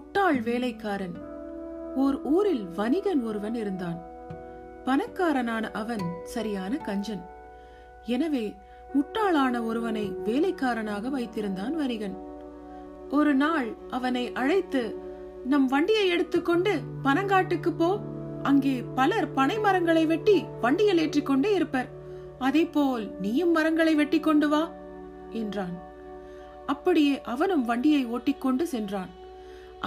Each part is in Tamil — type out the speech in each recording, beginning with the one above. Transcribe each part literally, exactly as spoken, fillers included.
முட்டாள் வேலைக்காரன். ஓர் ஊரில் வணிகன் ஒருவன் இருந்தான். பணக்காரனான அவன் சரியான கஞ்சன். எனவே முட்டாளான ஒருவனை வேலைக்காரனாக வைத்திருந்தான் வணிகன். ஒரு நாள் அவனை அழைத்து, நம் வண்டியை எடுத்துக்கொண்டு பனங்காட்டுக்கு போ, அங்கே பலர் பனை மரங்களை வெட்டி வண்டியில் ஏற்றிக்கொண்டே இருப்பர், அதே போல் நீயும் மரங்களை வெட்டி கொண்டு வா என்றான். அப்படியே அவனும் வண்டியை ஓட்டிக்கொண்டு சென்றான்.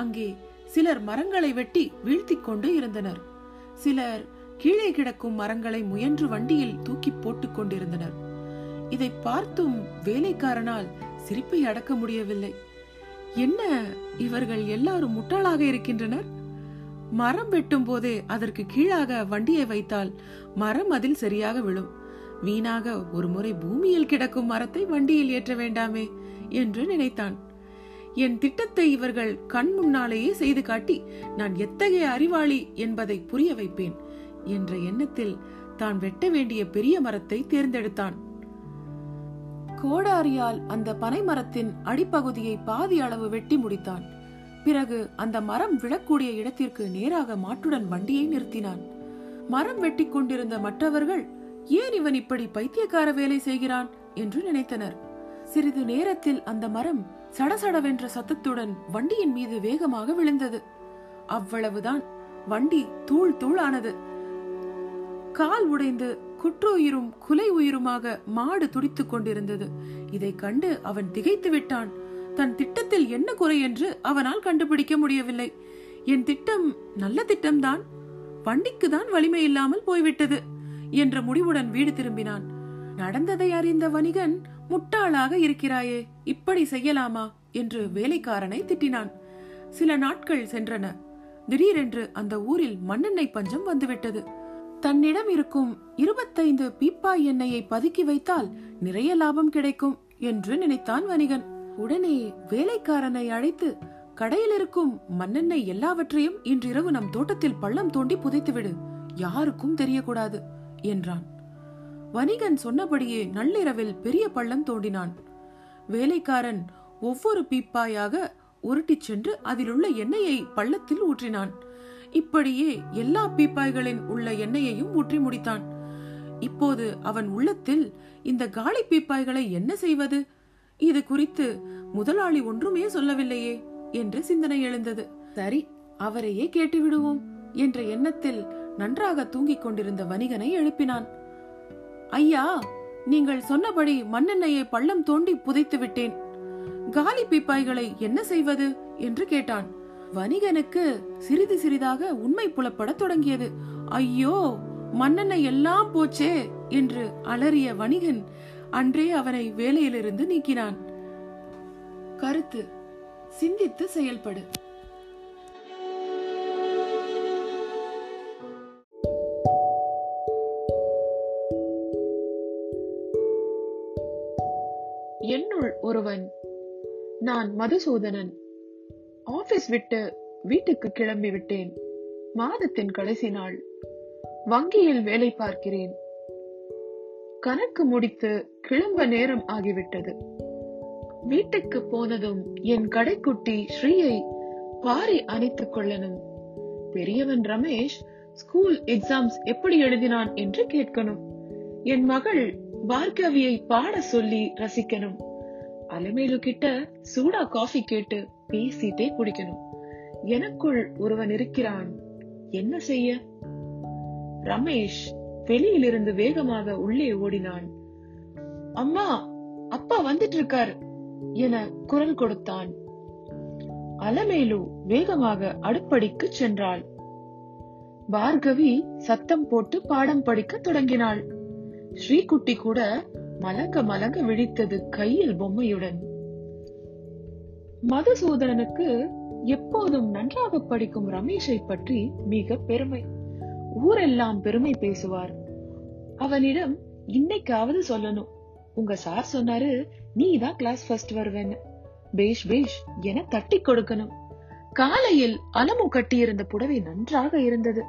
அங்கே சிலர் மரங்களை வெட்டி வீழ்த்தி கொண்டு இருந்தனர், சிலர் கீழே கிடக்கும் மரங்களை முயன்று வண்டியில் தூக்கி போட்டுக் கொண்டிருந்தனர். இதை பார்த்தும் வேலைக்காரனால் சிரிப்பை அடக்க முடியவில்லை. என்ன, இவர்கள் எல்லாரும் முட்டாளாக இருக்கின்றனர். மரம் வெட்டும் போதே அதற்கு கீழாக வண்டியை வைத்தால் மரம் அதில் சரியாக விழும். வீணாக ஒரு முறை பூமியில் கிடக்கும் மரத்தை வண்டியில் ஏற்ற வேண்டாமே என்று நினைத்தான். என் திட்டத்தை இவர்கள் கண் முன்னாலேயே செய்து காட்டி நான் எத்தகைய அறிவாளி என்பதை புரிய வைப்பேன் என்ற எண்ணத்தில் தான் வெட்ட வேண்டிய பெரிய மரத்தை தேர்ந்தெடுத்தான். கோடாரியால் அந்த பனை மரத்தின் அடிப்பகுதியை பாதி அளவு வெட்டி முடித்தான். பிறகு அந்த மரம் விழக்கூடிய இடத்திற்கு நேராக மாட்டுடன் வண்டியை நிறுத்தினான். மரம் வெட்டி கொண்டிருந்த மற்றவர்கள், ஏன் இவன் இப்படி பைத்தியக்கார வேலை செய்கிறான் என்று நினைத்தனர். சிறிது நேரத்தில் அந்த மரம் சடசடவென்ற சத்தத்துடன் வண்டியின் மீது வேகமாக விழுந்தது. அவ்வளவுதான், வண்டி தூள் தூள் ஆனது. கால் உடைந்து குற்றுயிரும் குலை உயிருமாக மாடு துடித்துக் கொண்டிருந்தது. இதை கண்டு அவன் திகைத்து விட்டான். தன் திட்டத்தில் என்ன குறை என்று அவனால் கண்டுபிடிக்க முடியவில்லை. என் திட்டம் நல்ல திட்டம்தான், வண்டிக்கு தான் வலிமை இல்லாமல் போய்விட்டது என்ற முடிவுடன் வீடு திரும்பினான். நடந்ததை அறிந்த வணிகன், முட்டாளாக இருக்கிறாயே, இப்படி செய்யலாமா என்று வேலைக்காரனை திட்டினான். சில நாட்கள் சென்றன. திடீரென்று அந்த ஊரில் மண்ணெண்ணெய் பஞ்சம் வந்துவிட்டது. தன்னிடம் இருக்கும் இருபத்தைந்து பீப்பாய் எண்ணெயை பதுக்கி வைத்தால் நிறைய லாபம் கிடைக்கும் என்று நினைத்தான் வணிகன். உடனே வேலைக்காரனை அழைத்து, கடையில் இருக்கும் மண்ணெண்ணெய் எல்லாவற்றையும் இன்றிரவு நம் தோட்டத்தில் பள்ளம் தோண்டி புதைத்துவிடு, யாருக்கும் தெரியக்கூடாது என்றான். வணிகன் சொன்னபடியே நள்ளிரவில் பெரிய பள்ளம் தோண்டினான். வேலைக்காரன் ஒவ்வொரு பீப்பாயாக உருட்டி சென்று அதிலுள்ள எண்ணெயை பள்ளத்தில் ஊற்றினான். இப்படியே எல்லா பீப்பாய்களின் உள்ள எண்ணெயையும் ஊற்றி முடித்தான். இப்போது அவன் உள்ளத்தில், இந்த காலி பீப்பாய்களை என்ன செய்வது, இது குறித்து முதலாளி ஒன்றுமே சொல்லவில்லையே என்று சிந்தனை எழுந்தது. சரி, அவரையே கேட்டுவிடுவோம் என்ற எண்ணத்தில் நன்றாக தூங்கிக் கொண்டிருந்த வணிகனை எழுப்பினான். ஐயா, நீங்கள் சொன்னபடி மண்ணெண்ணெயை பள்ளம் தோண்டி புதைத்து விட்டேன், காலி பீப்பாய்களை என்ன செய்வது என்று கேட்டான். வணிகனுக்கு சிறிது சிறிதாக உண்மை புலப்பட தொடங்கியது. ஐயோ, மண்ணெண்ணெய் எல்லாம் போச்சே என்று அலறிய வணிகன் அன்றே அவனை வேலையிலிருந்து நீக்கினான். கருத்து: சிந்தித்து செயல்படு. என்னுள் ஒருவன். நான் மதுசூதனன். ஆபீஸ் விட்டு வீட்டுக்கு கிளம்பி விட்டேன். மாதத்தின் கடைசி நாள். வங்கியில் வேலை பார்க்கிறேன். கணக்கு முடித்து கிளம்ப நேரம் ஆகிவிட்டது. வீட்டுக்கு போனதும் என் கடைக்குட்டி ஸ்ரீயை வாரி அணைத்துக் கொள்ளணும். பெரியவன் ரமேஷ் ஸ்கூல் எக்ஸாம்ஸ் எப்படி எழுதினான் என்று கேட்கணும். என் மகள் பார்கவியை பாட சொல்லி ரசிக்கணும். அலமேலு கிட்ட சூடா காஃபி கேட்டு பேசிட்டே குடிக்கணும். எனக்குள் ஒருவன் இருக்கிறான். என்ன செய்ய? ரமேஷ் வெளியிலிருந்து வேகமாக உள்ளே ஓடினான். அம்மா, அப்பா வந்துட்டு இருக்கார் என குரல் கொடுத்தான். அலமேலு வேகமாக அடுப்படிக்கு சென்றாள். பார்கவி சத்தம் போட்டு பாடம் படிக்க தொடங்கினாள். ஸ்ரீகுட்டி கூட மலங்க மலங்க விழித்தது, கையில் பொம்மையுடன். மதுசூதனனுக்கு எப்போதும் நன்றாக படிக்கும் ரமேஷை பற்றி மிக பெருமை. ஊரெல்லாம் பெருமை பேசுவார். அவனிடம் இன்னைக்காவது சொல்லணும், உங்க சார் சொன்னாரு, நீ தான் கிளாஸ் ஃபர்ஸ்ட் வருவேன்னு. பேஷ் பேஷ் என தட்டி கொடுக்கணும். காலையில் அலமு கட்டியிருந்த புடவை நன்றாக இருந்தது.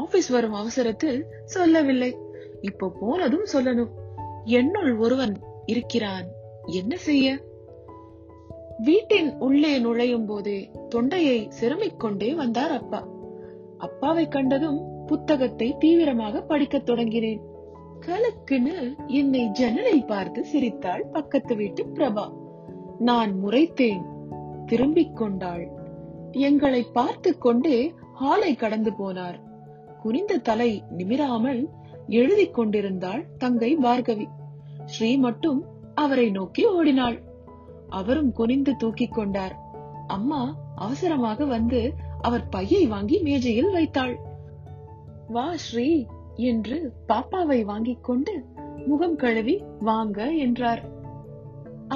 ஆபீஸ் வரும் அவசரத்தில் சொல்லவில்லை, இப்போ போனதும் சொல்லணும். என்னுள் ஒருவன் இருக்கிறான். என்ன செய்ய? வீட்டின் உள்ளே நுழையும் போதே தொண்டையை செருமிக் கொண்டே வந்தார் அப்பா. அப்பாவை கண்டதும் புத்தகத்தை தீவிரமாக படிக்க தொடங்கினேன். கலக்குன்னு என்னை ஜன்னலில் பார்த்து சிரித்தாள் பக்கத்து வீட்டு பிரபா. நான் முறைத்தேன், திரும்பிக் கொண்டாள். எங்களை பார்த்து கொண்டே ஹாலை கடந்து போனார். குனிந்த தலை நிமிராமல் எழுதி கொண்டிருந்தாள் தங்கை பார்கவி. ஸ்ரீ மட்டும் அவரை நோக்கி ஓடினாள். அவரும் குனிந்து தூக்கிக் கொண்டார். அம்மா அவசரமாக வந்து அவர் பையை வாங்கி மேஜையில் வைத்தாள். வா ஸ்ரீ என்று பாப்பாவை வாங்கிக் கொண்டு முகம் கழுவி வாங்க என்றார்.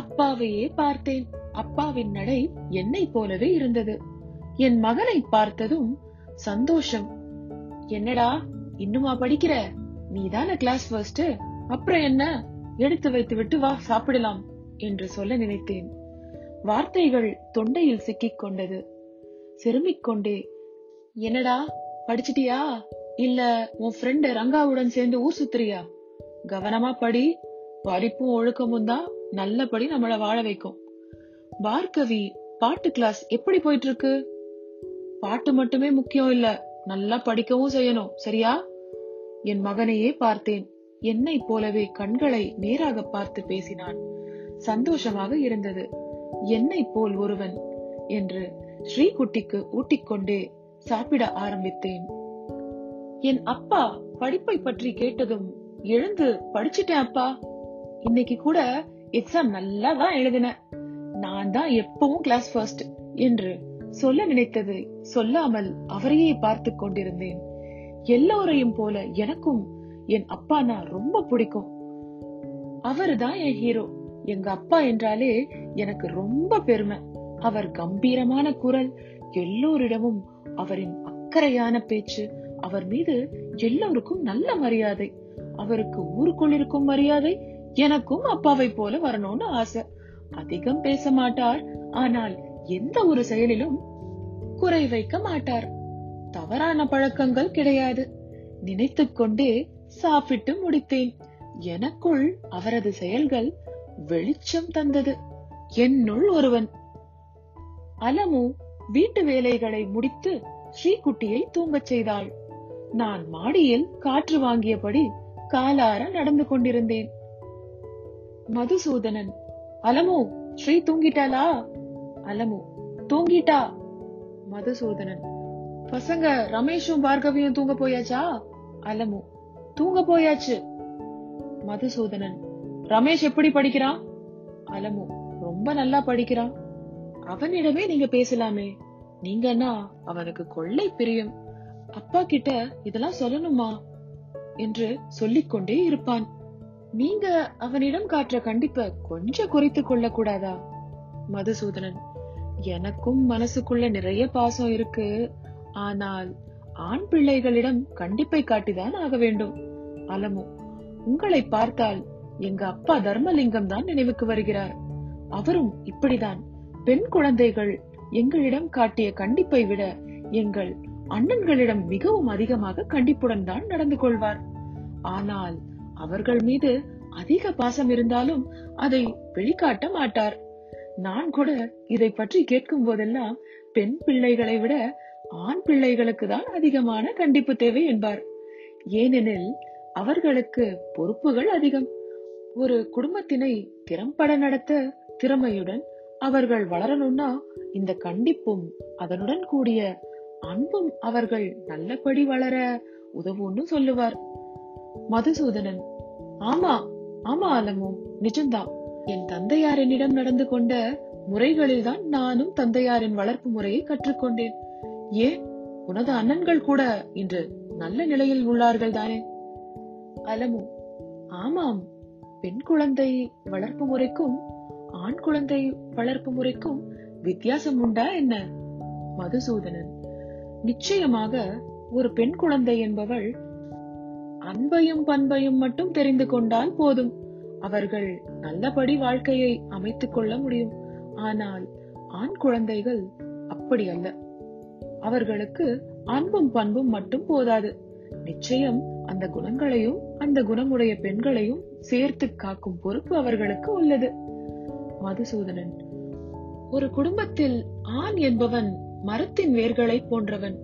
அப்பாவையே பார்த்தேன். அப்பாவின் நடை என்னை போலவே இருந்தது. என் மகனை பார்த்ததும் சந்தோஷம். என்னடா இன்னுமா படிக்கிற? நீதான கிளாஸ் ஃபர்ஸ்ட், அப்புறம் என்ன, எடுத்து வைத்து விட்டு வா சாப்பிடலாம் என்று சொல்ல நினைத்தேன். வார்த்தைகள் தொண்டையில் சிக்கிக் கொண்டது. செருமிக் கொண்டே என்னடா படிச்சிட்டியா, இல்ல உன் ஃப்ரெண்ட் ரங்காவுடன் சேர்ந்து ஊர் சுத்துறியா? கவனமா படி, படிப்பும் ஒழுக்கமும் தான் நல்லபடி நம்மள வாழ வைக்கும். பார்கவி, பாட்டு கிளாஸ் எப்படி போயிட்டு இருக்கு? பாட்டு மட்டுமே முக்கியம் இல்ல, நல்லா படிக்கவும் செய்யணும், சரியா? என் மகனையே பார்த்தேன். என்னை போலவே கண்களை நேராக பார்த்து பேசினான். சந்தோஷமாக இருந்தது. என்னை போல் ஒருவன் என்று ஸ்ரீகுட்டிக்கு ஊட்டிக்கொண்டே சாப்பிட ஆரம்பித்தேன். என் அப்பா படிப்பை பற்றி கேட்டதும் எழுந்து படிச்சுட்டேன் அப்பா, இன்னைக்கு கூட எக்ஸாம் நல்லா தான் எழுதினேன், நான் தான் எப்பவும் கிளாஸ் ஃபர்ஸ்ட் என்று சொல்ல நினைத்தது சொல்லாமல் அவரையே பார்த்து கொண்டிருந்தேன். எல்லோரையும் போல எனக்கும் என் அப்பா நான் ரொம்ப பிடிக்கும். அவருதான் என் ஹீரோ. எங்க அப்பா என்றாலே எனக்கு ரொம்ப பெருமை. அவர் கம்பீரமான குரல், எல்லோரிடமும் அவரின் அக்கறையான பேச்சு, அவர் மீது எல்லோருக்கும் நல்ல மரியாதை. அவருக்கு ஊருக்குள் இருக்கும் மரியாதை. எனக்கும் அப்பாவை போல வரணும்னு ஆசை. அதிகம் பேச மாட்டார், ஆனால் எந்த ஒரு செயலிலும் குறை வைக்க மாட்டார். தவறான பழக்கங்கள் கிடையாது. நினைத்து கொண்டே சாப்பிட்டு முடித்தேன். எனக்குள் அவரது செயல்கள் வெளிச்சம் தந்தது. என்னுள் ஒருவன். அலமு வீட்டு வேலைகளை முடித்து ஸ்ரீகுட்டியை தூங்கச் செய்தாள். நான் மாடியில் காற்று வாங்கியபடி காலார நடந்து கொண்டிருந்தேன். மதுசூதனன், அலமு ஸ்ரீ தூங்கிட்டாளா? அலமு, தூங்கிட்டா. மதுசூதனன், பசங்க ரமேஷும் பார்கவியும் தூங்க போயாச்சா? அலமு, தூங்க போயாச்சு. மதுசூதனன், ரமேஷ் எப்படி படிக்கிறான்? அலமு, ரொம்ப நல்லா படிக்கிறான். அவனிடமே நீங்க பேசலாமே, நீங்கன்னா அவனுக்கு கொள்ளை பிரியம். அப்பா கிட்ட இதெல்லாம் சொல்லணுமா என்று சொல்லிக்கொண்டே இருப்பான். நீங்க அவனிடம் காற்ற கண்டிப்ப கொஞ்சம் குறைத்து கொள்ள கூடாதா? மதுசூதனன், எனக்கும் மனசுக்குள்ள நிறைய பாசம் இருக்கு, ஆனால் ஆண் பிள்ளைகளிடம் கண்டிப்பை காட்டிதான் ஆக வேண்டும். அலமு, உங்களை பார்த்தால் எங்க அப்பா தர்மலிங்கம் தான் நினைவுக்கு வருகிறார். அவரும் இப்படிதான். பெண் குழந்தைகள் எங்களிடம் காட்டிய கண்டிப்பை விட எங்கள் அண்ணன்களிடம் மிகவும் அதிகமாக கண்டிப்புடன் தான் நடந்து கொள்வார். ஆனால் அவர்கள் மீது அதிக பாசம் இருந்தாலும் அதை வெளிக்காட்ட மாட்டார். நான் கூட இதை பற்றி கேட்கும் போதெல்லாம் பெண் பிள்ளைகளை விட ஆண் பிள்ளைகளுக்கு தான் அதிகமான கண்டிப்பு தேவை என்பார். ஏனெனில் அவர்களுக்கு பொறுப்புகள் அதிகம். ஒரு குடும்பத்தினை திறம்பட நடத்த திறமையுடன் அவர்கள் வளரணும்னா இந்த கண்டிப்பும் அதனுடன் கூடிய அன்பும் அவர்கள் நல்லபடி வளர உதவும்னு சொல்லுவார். மதுசூதனன், ஆமா ஆமா அலமு, நிஜம்தான். என் தந்தையாரினிடம் நடந்து கொண்ட முறைகளில் தான் நானும் தந்தையாரின் வளர்ப்பு முறையை கற்றுக்கொண்டேன். ஏன், உனது அண்ணன்கள் கூட இன்று நல்ல நிலையில் உள்ளார்கள் தானே? அலமு, ஆமாம். பெண் குழந்தை வளர்ப்பு முறைக்கும் ஆண் குழந்தை வளர்ப்பு முறைக்கும் வித்தியாசம் உண்டா என்ன? மதுசூதனன், நிச்சயமாக. ஒரு பெண் குழந்தை என்பவள் அன்பையும் பண்பையும் மட்டும் தெரிந்து கொண்டால் போதும், அவர்கள் நல்லபடி வாழ்க்கையை அமைத்துக் கொள்ள முடியும். ஆனால் ஆண் குழந்தைகள் அப்படி அல்ல. அவர்களுக்கு அன்பும் பண்பும் மட்டும் போதாது. நிச்சயம் அந்த குணங்களையும் அந்த குணமுடைய பெண்களையும் சேர்த்து காக்கும் பொறுப்பு அவர்களுக்கு உள்ளது. மதுசூதனன், ஒரு குடும்பத்தில் ஆண் என்பவன் மரத்தின் வேர்களை போன்றவன்.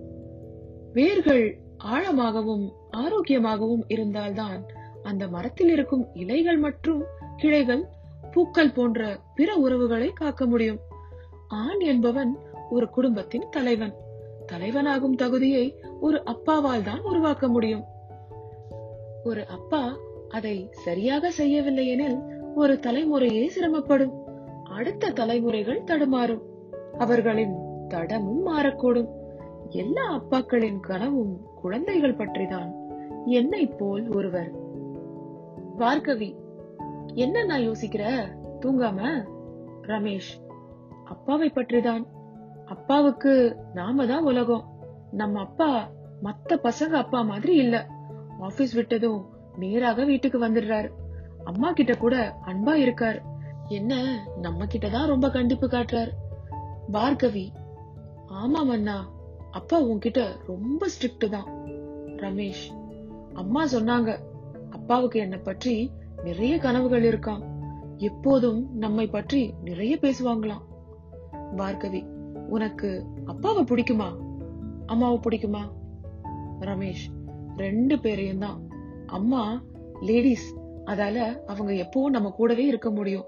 வேர்கள் ஆழமாகவும் ஆரோக்கியமாகவும் இருந்தால்தான் அந்த மரத்தில் இருக்கும் இலைகள் மற்றும் கிளைகள், பூக்கள் போன்ற பிற உறவுகளை காக்க முடியும். ஆண் என்பவன் ஒரு குடும்பத்தின் தலைவன். தலைவனாகும் தகுதியை ஒரு அப்பாவால் தான் உருவாக்க முடியும். ஒரு அப்பா அதை சரியாக செய்யவில்லை எனில் ஒரு தலைமுறையே சிரமப்படும். அடுத்த தலைமுறைகள் தடுமாறும். அவர்களின் தடமும் மாறக்கூடும். எல்லா அப்பாக்களின் கனவும் குழந்தைகள் பற்றிதான். என்னை போல் ஒருவர். பார்கவி: என்ன நான் யோசிக்கிற, தூங்காம? ரமேஷ்: அப்பாவை பற்றிதான். அப்பாவுக்கு நாம தான் உலகம். நம்ம அப்பா மத்த பசங்க அப்பா மாதிரி இல்ல. ஆபீஸ் விட்டதும் நேராக வீட்டுக்கு வந்துடுறாரு. அம்மா கிட்ட கூட அன்பா இருக்காரு. என்ன நம்ம கிட்டதான் ரொம்ப கண்டிப்பு காட்டுறாரு. பார்கவி: ஆமா மன்னா, அப்பா உன்கிட்ட ரொம்ப ஸ்ட்ரிக்ட் தான். ரமேஷ்: அம்மா சொன்னாங்க, அப்பாவுக்கு என்ன பற்றி நிறைய கனவுகள் இருக்காம். எப்போதும் நம்மை பற்றி நிறைய பேசுவாங்களாம். பார்கவி: உனக்கு அப்பாவை பிடிக்குமா, அம்மாவை பிடிக்குமா? ரமேஷ்: ரெண்டு பேரையும் தான். அம்மா லேடிஸ், அதால அவங்க எப்பவும் நம்ம கூடவே இருக்க முடியும்.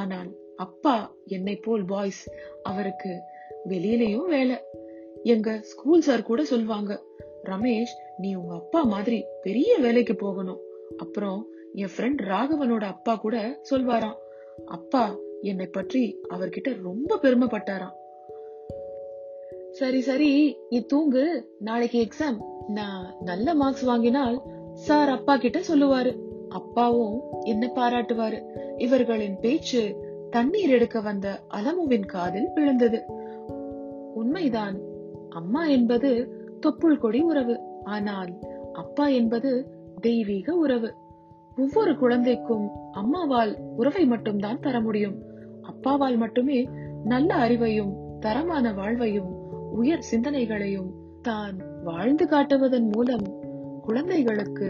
ஆனால் அப்பா என்னை போல் பாய்ஸ். அவருக்கு வெளியிலயும் வேலை. எங்க ஸ்கூல் சார் கூட சொல்வாங்க, ரமேஷ் நீ உங்க அப்பா மாதிரி பெரிய வேலைக்கு போகணும். அப்புறம் என் ஃப்ரெண்ட் ராகவனோட அப்பா கூட சொல்வாராம், அப்பா என்னை பற்றி அவர்கிட்ட ரொம்ப பெருமைப்பட்டாராம். சரி சரி, நீ தூங்கு. நாளைக்கு எக்ஸாம். நான் நல்ல மார்க்ஸ் வாங்கினால் சார் அப்பா கிட்ட சொல்லுவாரு. அப்பாவும் என்ன பாராட்டுவாரு. இவர்களின் பேச்சு தண்ணீர் எடுக்க வந்த அலமுவின் காதில் விழுந்தது. உண்மைதான், அம்மா என்பது தொப்புள் கொடி உறவு. ஆனால் அப்பா என்பது தெய்வீக உறவு. ஒவ்வொரு குழந்தைக்கும் அம்மாவால் உறவை மட்டும்தான் தர முடியும். அப்பாவால் மட்டுமே நல்ல அறிவையும் தரமான வாழ்வையும் உயர் சிந்தனைகளையும் தான் வாழ்ந்து காட்டுவதன் மூலம் குழந்தைகளுக்கு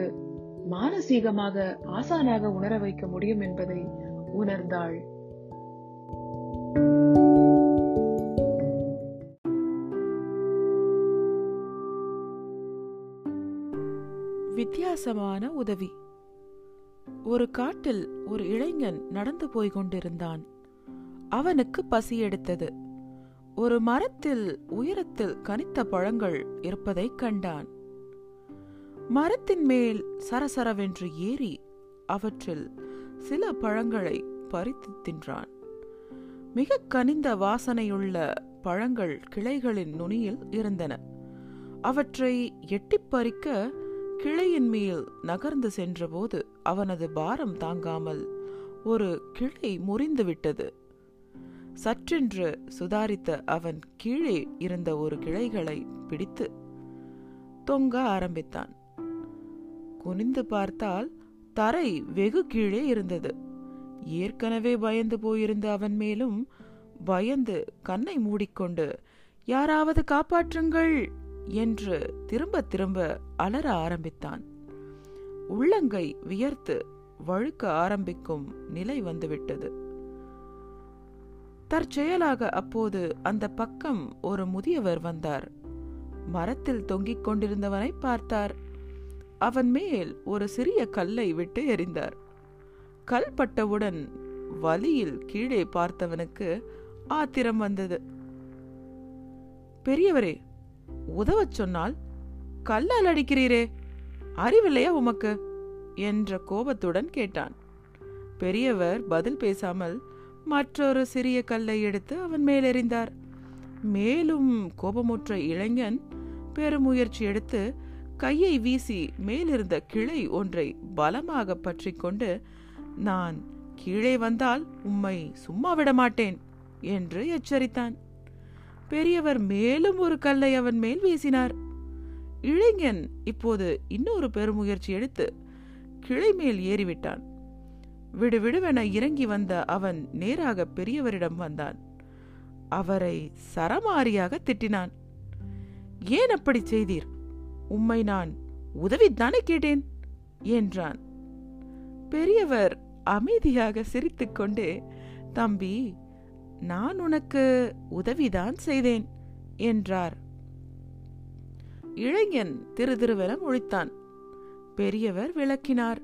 மானசீகமாக ஆசானாக உணர வைக்க முடியும் என்பதை உணர்ந்தாள். வித்தியாசமான உதவி. ஒரு காட்டில் ஒரு இளைஞன் நடந்து போய்கொண்டிருந்தான். அவனுக்கு பசி எடுத்தது. ஒரு மரத்தில் உயரத்தில் கனித்த பழங்கள் இருப்பதை கண்டான். மரத்தின் மேல் சரசரவென்று ஏறி அவற்றில் சில பழங்களை பறித்து தின்றான். மிக கனிந்த வாசனையுள்ள பழங்கள் கிளைகளின் நுனியில் இருந்தன. அவற்றை எட்டி பறிக்க கிளையின் மேல் நகர்ந்து சென்றபோது அவனது பாரம் தாங்காமல் ஒரு கிளை முறிந்துவிட்டது. சற்றென்று சுதாரித்த அவன் கீழே இருந்த ஒரு கிளைகளை பிடித்து தொங்க ஆரம்பித்தான். குனிந்து பார்த்தால் தரை வெகு கீழே இருந்தது. ஏற்கனவே பயந்து போயிருந்த அவன் மேலும் பயந்து கண்ணை மூடிக்கொண்டு யாராவது காப்பாற்றுங்கள் என்று திரும்ப திரும்ப அலற ஆரம்பித்தான். உள்ளங்கை வியர்த்து வழுக்க ஆரம்பிக்கும் நிலை வந்துவிட்டது. தற்செயலாக அப்போது அந்த பக்கம் ஒரு முதியவர் வந்தார். மரத்தில் தொங்கிக் கொண்டிருந்தவனை பார்த்தார். அவன் மேல் ஒரு சிறிய கல்லை விட்டு எறிந்தார். கல் பட்டவுடன் வலியில் கீழே பார்த்தவனுக்கு ஆத்திரம் வந்தது. பெரியவரே, உதவச் சொன்னால் கல்லால் அடிக்கிறீரே, அறிவில்லையா உமக்கு என்ற கோபத்துடன் கேட்டான். பெரியவர் பதில் பேசாமல் மற்றொரு சிறிய கல்லை எடுத்து அவன் மேலெறிந்தார். மேலும் கோபமுற்ற இளைஞன் பெருமுயற்சி எடுத்து கையை வீசி மேலிருந்த கிளை ஒன்றை பலமாக பற்றி கொண்டு, நான் கீழே வந்தால் உம்மை சும்மா விடமாட்டேன் என்று எச்சரித்தான். பெரியவர் மேலும் ஒரு கல்லை அவன் மேல் வீசினார். இளைஞன் இப்போது இன்னொரு பெருமுயற்சி எடுத்து கிளை மேல் ஏறிவிட்டான். விடுவிடுவென இறங்கி வந்த அவன் நேராக பெரியவரிடம் வந்தான். அவரை சரமாரியாக திட்டினான். ஏன் அப்படி செய்தீர்? உம்மை நான் உதவித்தானே கேட்டேன் என்றான். பெரியவர் அமைதியாக சிரித்துக்கொண்டே, தம்பி, நான் உனக்கு உதவிதான் செய்தேன் என்றார். இளைஞன் திரு திருவென முழித்தான். பெரியவர் விளக்கினார்.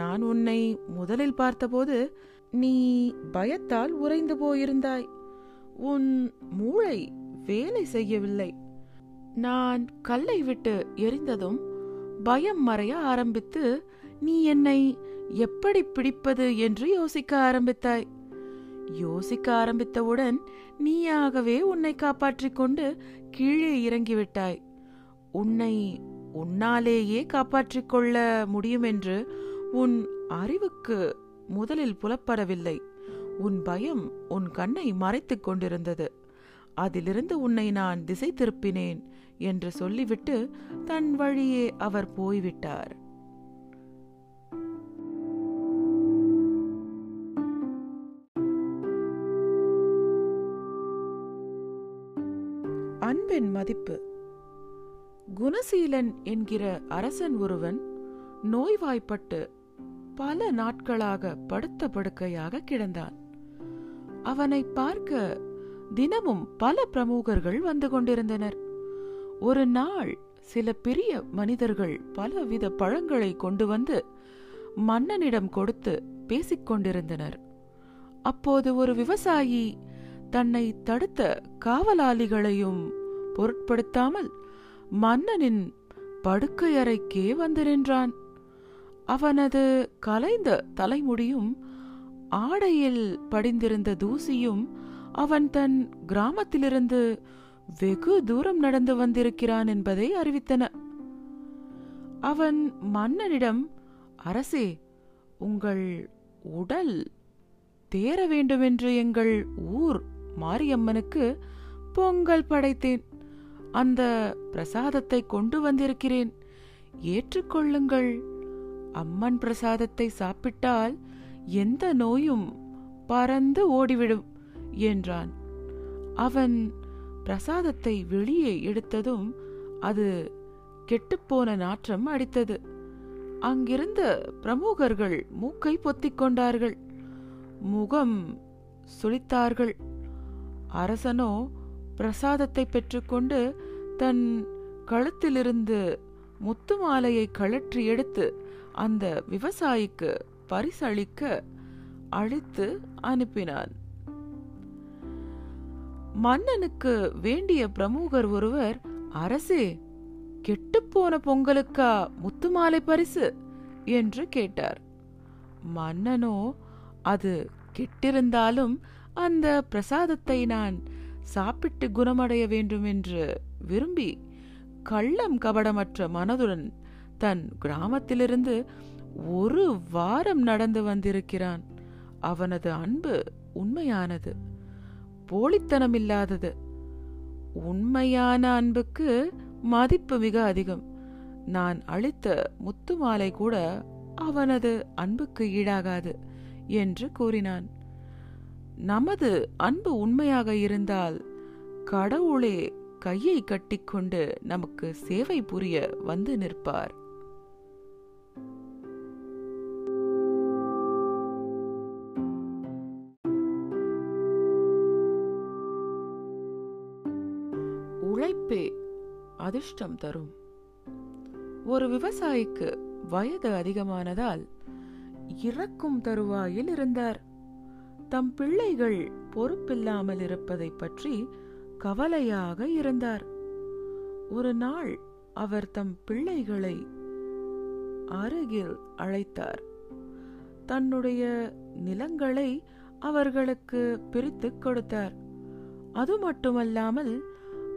நான் உன்னை முதலில் பார்த்தபோது நீ பயத்தால் உறைந்து போயிருந்தாய். உன் மூளை வேலை செய்யவில்லை. நான் கல்லை விட்டு எரிந்ததும் பயம் மறைய ஆரம்பித்து நீ என்னை எப்படி பிடிப்பது என்று யோசிக்க ஆரம்பித்தாய். யோசிக்க ஆரம்பித்தவுடன் நீயாகவே உன்னை காப்பாற்றிக் கொண்டு கீழே இறங்கிவிட்டாய். உன்னை உன்னாலேயே காப்பாற்றிக் கொள்ள முடியும் என்று உன் அறிவுக்கு முதலில் புலப்படவில்லை. உன் பயம் உன் கண்ணை மறைத்துக் கொண்டிருந்தது. அதிலிருந்து உன்னை நான் திசை திருப்பினேன் என்று சொல்லிவிட்டு தன் வழியே அவர் போய்விட்டார். அன்பின் மதிப்பு. குணசீலன் என்கிற அரசன் ஒருவன் நோய்வாய்ப்பட்டு பல நாட்களாக படுத்த படுக்கையாக கிடந்தான். அவனை பார்க்க தினமும் பல பிரமுகர்கள் வந்து கொண்டிருந்தனர். ஒரு நாள் சில பெரிய மனிதர்கள் பலவித பழங்களை கொண்டு வந்து மன்னனிடம் கொடுத்து பேசிக்கொண்டிருந்தனர். அப்போது ஒரு விவசாயி தன்னை தடுத்த காவலாளிகளையும் பொருட்படுத்தாமல் மன்னனின் படுக்கையறைக்கே வந்து நின்றான். அவனது கலைந்த தலைமுடியும் ஆடையில் படிந்திருந்த தூசியும் அவன் தன் கிராமத்திலிருந்து வெகு தூரம் நடந்து வந்திருக்கிறான் என்பதை அறிவித்தன. அவன் மன்னனிடம், அரசே, உங்கள் உடல் தேர வேண்டுமென்று எங்கள் ஊர் மாரியம்மனுக்கு பொங்கல் படைத்தேன். அந்த பிரசாதத்தை கொண்டு வந்திருக்கிறேன், ஏற்றுக்கொள்ளுங்கள். அம்மன் பிரசாதத்தை சாப்பிட்டால் எந்த நோயும் பறந்து ஓடிவிடும் என்றான். அவன் பிரசாதத்தை வெளியே எடுத்ததும் அது கெட்டுப்போன நாற்றம் அடித்தது. அங்கிருந்த பிரமுகர்கள் மூக்கை பொத்திக் கொண்டார்கள், முகம் சுளித்தார்கள். அரசனோ பிரசாதத்தை பெற்றுக்கொண்டு தன் கழுத்திலிருந்து முத்து மாலையை கழற்றி எடுத்து அந்த விவசாயிக்கு பரிசளிக்க அழித்து அனுப்பினான். மன்னனுக்கு வேண்டிய பிரமுகர் ஒருவர், அரசே, கெட்டுப்போன பொங்கலுக்கா முத்து மாலை பரிசு என்று கேட்டார். மன்னனோ, அது கெட்டிருந்தாலும் அந்த பிரசாதத்தை நான் சாப்பிட்டு குணமடைய வேண்டும் என்று விரும்பி கள்ளம் கபடமற்ற மனதுடன் தன் கிராமத்திலிருந்து ஒரு வாரம் நடந்து வந்திருக்கிறான். அவனது அன்பு உண்மையானது, போலித்தனமில்லாதது. உண்மையான அன்புக்கு மதிப்பு மிக அதிகம். நான் அளித்த முத்து மாலை கூட அவனது அன்புக்கு ஈடாகாது என்று கூறினான். நமது அன்பு உண்மையாக இருந்தால் கடவுளே கையை கட்டிக்கொண்டு நமக்கு சேவை புரிய வந்து நிற்பார். உழைப்பே அதிர்ஷ்டம் தரும். ஒரு விவசாயிக்கு வயது அதிகமானதால் இறக்கும் தருவாயில் இருந்தார். தம் பிள்ளைகள் பொறுப்பில்லாமல் இருப்பதை பற்றி கவலையாக இருந்தார். ஒரு நாள் அவர் தம் பிள்ளைகளை அருகில் அழைத்தார். தன்னுடைய நிலங்களை அவர்களுக்கு பிரித்து கொடுத்தார். அது மட்டுமல்லாமல்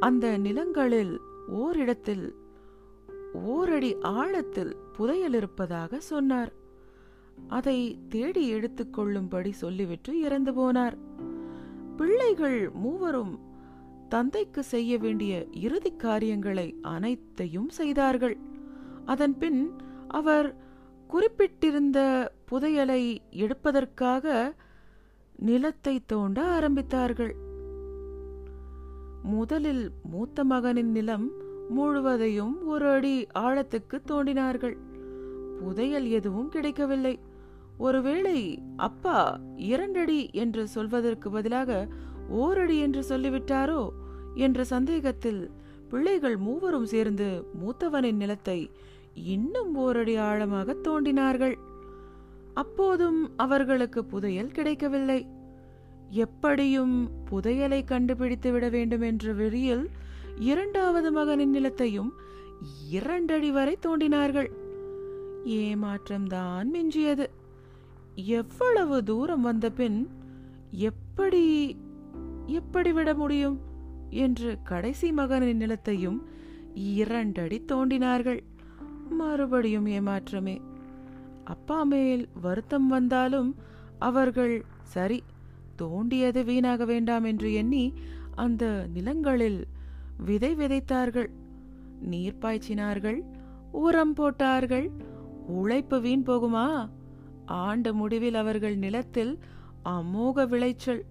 அந்த நிலங்களில் ஓரிடத்தில் ஓரடி ஆழத்தில் புதையல் இருப்பதாக சொன்னார். அதை தேடி எடுத்துக்கொள்ளும்படி சொல்லிவிட்டு இறந்து போனார். பிள்ளைகள் மூவரும் தந்தைக்கு செய்ய வேண்டிய இறுதி காரியங்களை அனைத்தையும் செய்தார்கள். அதன் பின் அவர் குறிப்பிட்டிருந்த புதையலை எடுப்பதற்காக நிலத்தை தோண்ட ஆரம்பித்தார்கள். முதலில் மூத்த மகனின் நிலம் முழுவதையும் ஒரு அடி ஆழத்துக்கு தோண்டினார்கள். புதையல் எதுவும் கிடைக்கவில்லை. ஒருவேளை அப்பா இரண்டடி என்று சொல்வதற்கு பதிலாக ஓரடி என்று சொல்லிவிட்டாரோ என்ற சந்தேகத்தில் பிள்ளைகள் மூவரும் சேர்ந்து மூத்தவனின் நிலத்தை இன்னும் ஓரடி ஆழமாக தோண்டினார்கள். அப்போதும் அவர்களுக்கு புதையல் கிடைக்கவில்லை. எப்படியும் புதையலை கண்டுபிடித்து விட வேண்டும் என்ற வெறியில் இரண்டாவது மகனின் நிலத்தையும் இரண்டடி வரை தோண்டினார்கள். ஏமாற்றம்தான் மிஞ்சியது. எவ்வளவு தூரம் வந்த பின் எப்படி எப்படி விட முடியும் என்று கடைசி மகனின் நிலத்தையும் இரண்டடி தோண்டினார்கள். மறுபடியும் ஏமாற்றமே. அப்பா மேல் வருத்தம் வந்தாலும் அவர்கள் சரி தோண்டியது வீணாக வேண்டாம் என்று எண்ணி அந்த நிலங்களில் விதை விதைத்தார்கள், நீர் பாய்ச்சினார்கள், உரம் போட்டார்கள். உழைப்பு வீண் போகுமா? ஆண்டு முடிவில் அவர்கள் நிலத்தில் அமோக விளைச்சல்.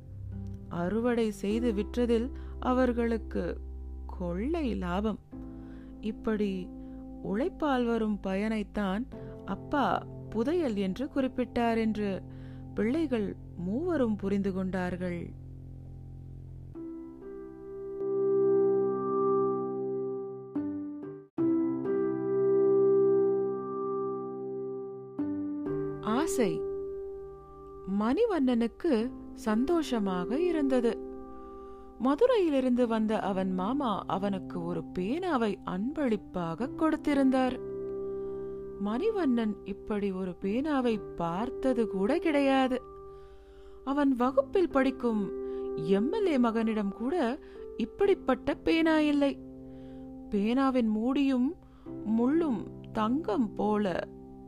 அறுவடை செய்து விற்றதில் அவர்களுக்கு கொள்ளை லாபம். இப்படி உழைப்பால் வரும் பயனைத்தான் அப்பா புதையல் என்று குறிப்பிட்டார் என்று பிள்ளைகள் மூவரும் புரிந்து கொண்டார்கள். ஆசை மணிவண்ணனுக்கு சந்தோஷமாக இருந்தது. மதுரையிலிருந்து வந்த அவன் மாமா அவனுக்கு ஒரு பேனாவை அன்பளிப்பாக கொடுத்திருந்தார். மணிவண்ணன் இப்படி ஒரு பேனாவை பார்த்தது கூட கிடையாது. அவன் வகுப்பில் படிக்கும் எம்எல்ஏ மகனிடம் கூட இப்படிப்பட்ட பேனா இல்லை. பேனாவின் மூடியும் முள்ளும் தங்கம் போல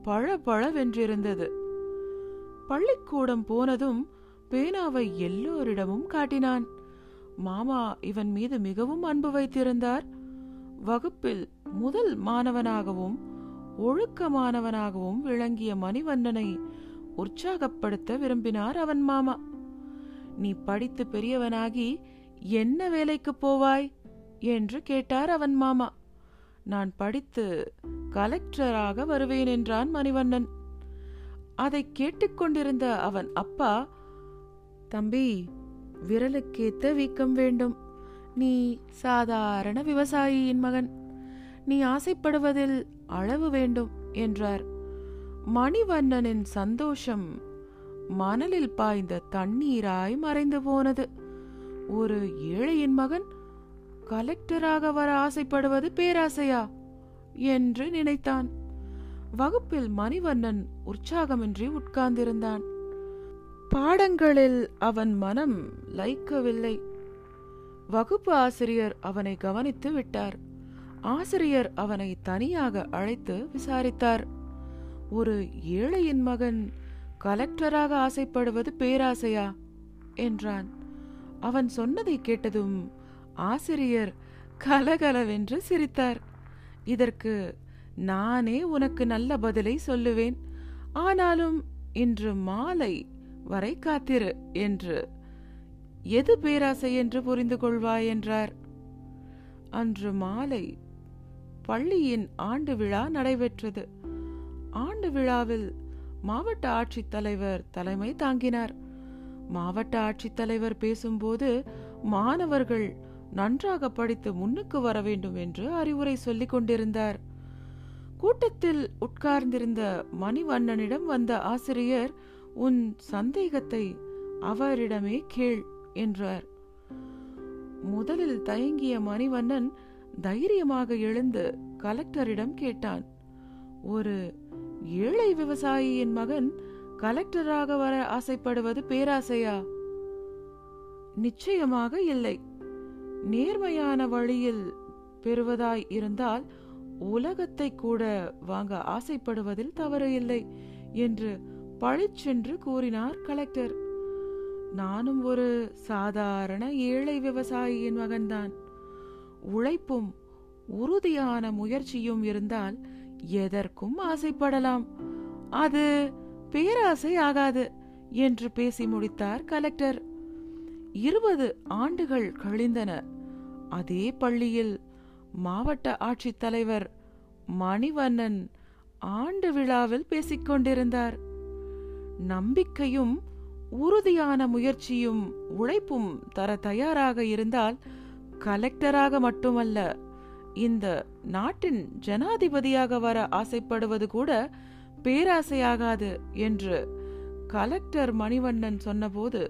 பழபழவென்றிருந்தது. பள்ளிக்கூடம் போனதும் பேனாவை எல்லோரிடமும் காட்டினான். மாமா இவன் மீது மிகவும் அன்பு வைத்திருந்தார். வகுப்பில் முதல் மாணவனாகவும் ஒழுக்கமானவனாகவும் விளங்கிய மணிவண்ணனை உற்சாகப்படுத்த விரும்பினார் அவன் மாமா. நீ படித்து பெரியவனாகி என்ன வேலைக்கு போவாய் என்று கேட்டார் அவன் மாமா. நான் படித்து கலெக்டராக வருவேன் என்றான் மணிவண்ணன். அதை கேட்டுக்கொண்டிருந்த அவன் அப்பா, தம்பி, விரலுக்கேத்த வீக்கம் வேண்டும். நீ சாதாரண விவசாயியின் மகன். நீ ஆசைப்படுவதில் அளவு வேண்டும் என்றார். மணிவண்ணனின் சந்தோஷம் மணலில் பாய்ந்த தண்ணீராய் மறைந்து போனது. ஒரு ஏழையின் மகன் கலெக்டராக வர ஆசைப்படுவது பேராசையா என்று நினைத்தான். வகுப்பில் மணிவண்ணன் உற்சாகமின்றி உட்கார்ந்திருந்தான். பாடங்களில் அவன் மனம் லயிக்கவில்லை. வகுப்பு ஆசிரியர் அவனை கவனித்து விட்டார். ஆசிரியர் அவனை தனியாக அழைத்து விசாரித்தார். ஒரு ஏழையின் மகன் கலெக்டராக ஆசைப்படுவது பேராசையா என்றான். அவன் சொன்னதை கேட்டதும் ஆசிரியர் கலகலவென்று சிரித்தார். இதற்கு நானே உனக்கு நல்ல பதிலை சொல்லுவேன். ஆனாலும் இன்று மாலை வரை காத்திரு என்று. எது பேராசை என்று புரிந்து கொள்வாய் என்றார். அன்று மாலை பள்ளியின் ஆண்டு விழா நடைபெற்றது. ஆண்டு விழாவில் மாவட்ட ஆட்சித்தலைவர் தலைமை தாங்கினார். மாவட்ட ஆட்சித்தலைவர் பேசும்போது மாணவர்கள் நன்றாக படித்து முன்னுக்கு வர வேண்டும் என்று அறிவுரை சொல்லிக் கொண்டிருந்தார். கூட்டத்தில் உட்கார்ந்திருந்த மணிவண்ணனிடம் வந்த ஆசிரியர், உன் சந்தேகத்தை அவரிடமே கேள் என்றார். முதலில் தயங்கிய மணிவண்ணன் தைரியமாக எழுந்து கலெக்டரிடம் கேட்டான். ஒரு ஏழை விவசாயியின் மகன் கலெக்டராக வர ஆசைப்படுவது பேராசையா? நிச்சயமாக இல்லை. நேர்மையான வழியில் பெறுவதாய் இருந்தால் உலகத்தை கூட வாங்க ஆசைப்படுவதில் தவறு இல்லை என்று பழிச்சென்று கூறினார் கலெக்டர். நானும் ஒரு சாதாரண ஏழை விவசாயியின் மகன்தான். உழைப்பும் உறுதியான முயற்சியும் இருந்தால் எதற்கும் ஆசைப்படலாம். அது பேராசை ஆகாது என்று பேசி முடித்தார் கலெக்டர். இருபது ஆண்டுகள் கழிந்தன. அதே பள்ளியில் மாவட்ட ஆட்சித்தலைவர் மணிவண்ணன் ஆண்டு விழாவில் பேசிக்கொண்டிருந்தார். நம்பிக்கையும் உறுதியான முயற்சியும் உழைப்பும் தர தயாராக இருந்தால் கலெக்டராக மட்டுமல்ல, இந்த நாட்டின் ஜனாதிபதியாக வர ஆசைப்படுவது கூட பேராசையாகாது என்று கலெக்டர் மணிவண்ணன் சொன்னபோது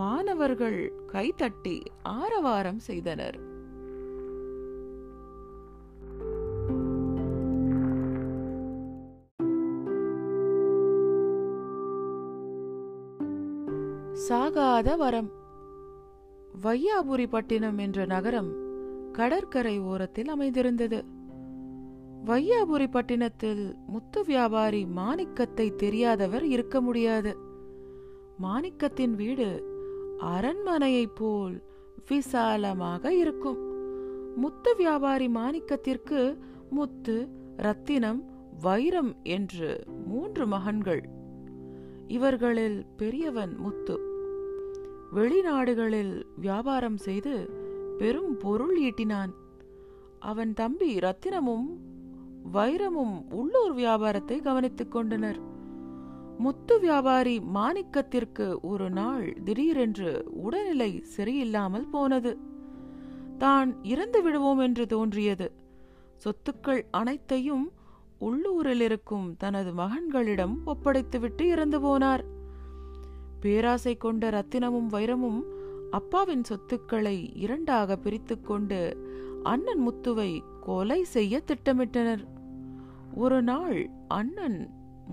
மாணவர்கள் கைத்தட்டி ஆரவாரம் செய்தனர். சாகாத வரம். வையாபுரிப்பட்டினம் என்ற நகரம் கடற்கரை ஓரத்தில் அமைந்திருந்தது. வையாபுரிப்பட்டினத்தில் முத்து வியாபாரி மாணிக்கத்தை தெரியாதவர் இருக்க முடியாது. மாணிக்கத்தின் வீடு அரண்மனையைப் போல் விசாலமாக இருக்கும். முத்து வியாபாரி மாணிக்கத்திற்கு முத்து, ரத்தினம், வைரம் என்று மூன்று மகன்கள். இவர்களில் பெரியவன் முத்து வெளிநாடுகளில் வியாபாரம் செய்து பெரும் பொருள் ஈட்டினான். அவன் தம்பி ரத்தினமும் வைரமும் உள்ளூர் வியாபாரத்தை கவனித்துக் கொண்டனர். முத்து வியாபாரி மாணிக்கத்திற்கு ஒரு நாள் திடீரென்று உடல்நிலை சரியில்லாமல் போனது. தான் இறந்து விடுவோம் என்று தோன்றியது. சொத்துக்கள் அனைத்தையும் உள்ளூரில் இருக்கும் தனது மகன்களிடம் ஒப்படைத்துவிட்டு இறந்து போனார். பேராசை கொண்ட ரத்தினமும் வைரமும் அப்பாவின் சொத்துக்களை இரண்டாக பிரித்து கொண்டு அண்ணன் முத்துவை கொலை செய்ய திட்டமிட்டனர். ஒரு நாள் அண்ணன்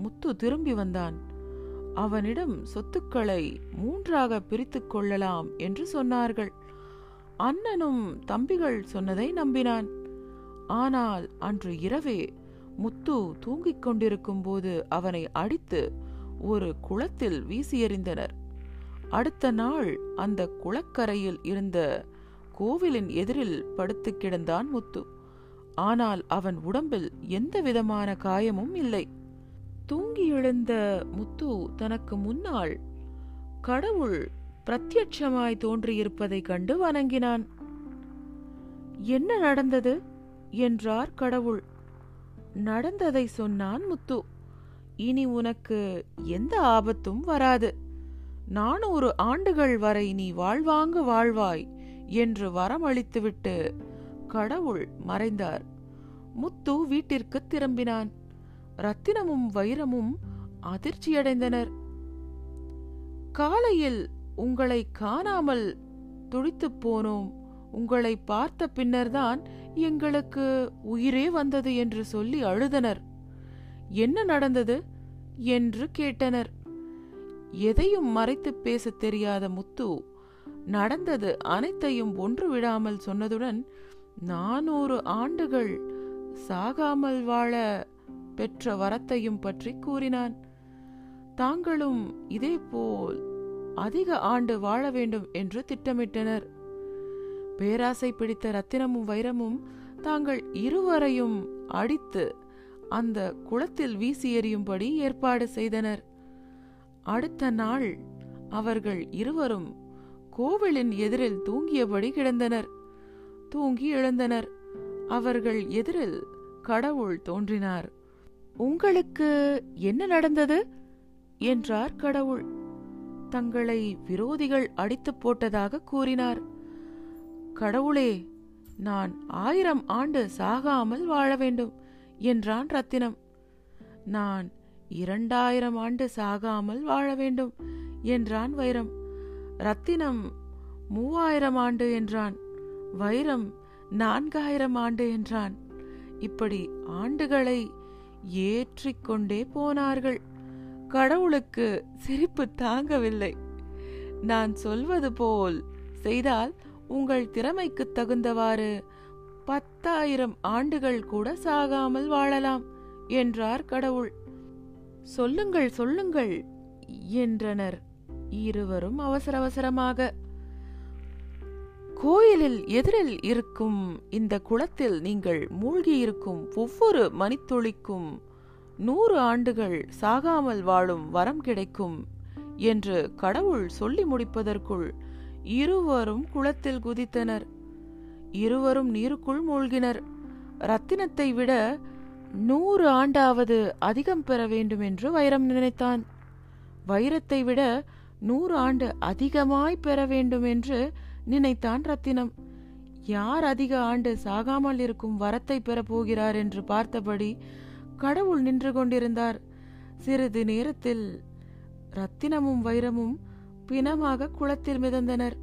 முத்து திரும்பி வந்தான். அவனிடம் சொத்துக்களை மூன்றாக பிரித்து கொள்ளலாம் என்று சொன்னார்கள். அண்ணனும் தம்பிகள் சொன்னதை நம்பினான். ஆனால் அன்று இரவே முத்து தூங்கிக் கொண்டிருக்கும் போது அவனை அடித்து ஒரு குளத்தில் வீசி எறிந்தனர். அடுத்த நாள் அந்த குளக்கரையில் இருந்த கோவிலின் எதிரில் படுத்து கிடந்தான் முத்து. ஆனால் அவன் உடம்பில் எந்த விதமான காயமும் இல்லை. தூங்கி எழுந்த முத்து தனக்கு முன்னால் கடவுள் பிரத்யட்சமாய் தோன்றியிருப்பதை கண்டு வணங்கினான். என்ன நடந்தது என்றார் கடவுள். நடந்ததை சொன்னான் முத்து. இனி உனக்கு எந்த ஆபத்தும் வராது, நானூறு ஆண்டுகள் வரை நீ வாழ்வாங்கு வாழ்வாய் என்று வரமளித்துவிட்டு கடவுள் மறைந்தார். முத்து வீட்டிற்கு திரும்பினான். ரத்தினமும் வைரமும் அதிர்ச்சியடைந்தனர். காலையில் உங்களை காணாமல் துடித்து போனோம், உங்களை பார்த்த பின்னர்தான் எங்களுக்கு உயிரே வந்தது என்று சொல்லி அழுதனர். என்ன நடந்தது என்று கேட்டனர். எதையும் மறைத்து பேச தெரியாத முத்து நடந்தது அனைத்தையும் ஒன்று விடாமல் சொன்னதுடன், நானூறு ஆண்டுகள் சாகாமல் வாழ பெற்ற வரத்தையும் பற்றி கூறினான். தாங்களும் இதேபோல் அதிக ஆண்டு வாழ வேண்டும் என்று திட்டமிட்டனர். பேராசை பிடித்த ரத்தினமும் வைரமும் தாங்கள் இருவரையும் அடித்து அந்த குளத்தில் வீசி எறியும்படி ஏற்பாடு செய்தனர். அடுத்த நாள் அவர்கள் இருவரும் கோவிலின் எதிரில் தூங்கியபடி கிடந்தனர். தூங்கி எழுந்தனர். அவர்கள் எதிரில் கடவுள் தோன்றினார். உங்களுக்கு என்ன நடந்தது என்றார் கடவுள். தங்களை விரோதிகள் அடித்து போட்டதாக கூறினார். கடவுளே, நான் ஆயிரம் ஆண்டு சாகாமல் வாழ வேண்டும் என்றான் ரத்தினம். நான் இரண்டாயிரம் ஆண்டு சாகாமல் வாழ வேண்டும் என்றான் வைரம். ரத்தினம் மூவாயிரம் ஆண்டு என்றான். வைரம் நான்காயிரம் ஆண்டு என்றான். இப்படி ஆண்டுகளை ஏற்றிக்கொண்டே போனார்கள். கடவுளுக்கு சிரிப்பு தாங்கவில்லை. நான் சொல்வது போல் செய்தால் உங்கள் திறமைக்கு தகுந்தவாறு பத்தாயிரம் ஆண்டுகள் கூட சாகாமல் வாழலாம் என்றார் கடவுள். சொல்லுங்கள் சொல்லுங்கள் என்றனர் இருவரும் அவசர அவசரமாக. கோயிலில் எதிரில் இருக்கும் இந்த குளத்தில் நீங்கள் மூழ்கியிருக்கும் ஒவ்வொரு மணித்துளிக்கும் நூறு ஆண்டுகள் சாகாமல் வாழும் வரம் கிடைக்கும் என்று கடவுள் சொல்லி முடிப்பதற்குள் இருவரும் குளத்தில் குதித்தனர். இருவரும் நீருக்குள் மூழ்கினர். ரத்தினத்தை விட நூறு ஆண்டாவது அதிகம் பெற வேண்டும் என்று வைரம் நினைத்தான். வைரத்தை விட நூறு ஆண்டு அதிகமாய் பெற வேண்டும் என்று நினைத்தான் ரத்தினம். யார் அதிக ஆண்டு சாகாமல் இருக்கும் வரத்தை பெறப்போகிறார் என்று பார்த்தபடி கடவுள் நின்று கொண்டிருந்தார். சிறிது நேரத்தில் ரத்தினமும் வைரமும் பிணமாக குளத்தில் மிதந்தனர்.